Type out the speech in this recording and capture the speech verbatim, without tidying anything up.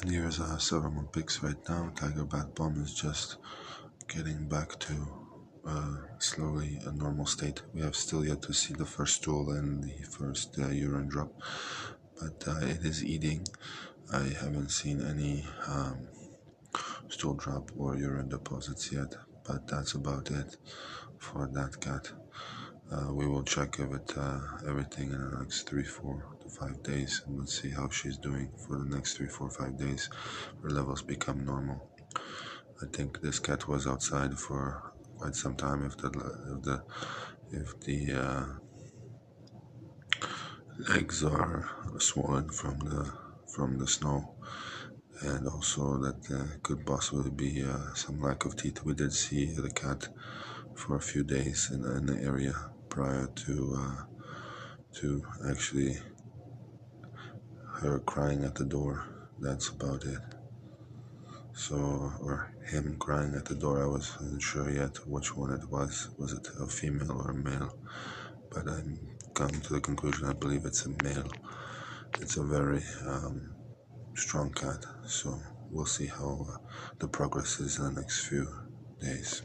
And here's uh, several more picks right now. Tiger Bat Bomb is just getting back to uh, slowly a normal state. We have still yet to see the first stool and the first uh, urine drop, but uh, it is eating. I haven't seen any um, stool drop or urine deposits yet, but that's about it for that cat. Uh, we will check if it, uh, everything in the next three, four to five days, and let's see how she's doing for the next three, four, five days. Her levels become normal. I think this cat was outside for quite some time. If the if the if the uh, legs are swollen from the from the snow, and also that uh, could possibly be uh, some lack of teeth. We did see the cat for a few days in, in the area prior to uh, to actually her crying at the door. That's about it. So, or him crying at the door. I wasn't sure yet which one it was. Was it a female or a male? But I'm come to the conclusion I believe it's a male. It's a very um, strong cat. So we'll see how uh, the progress is in the next few days.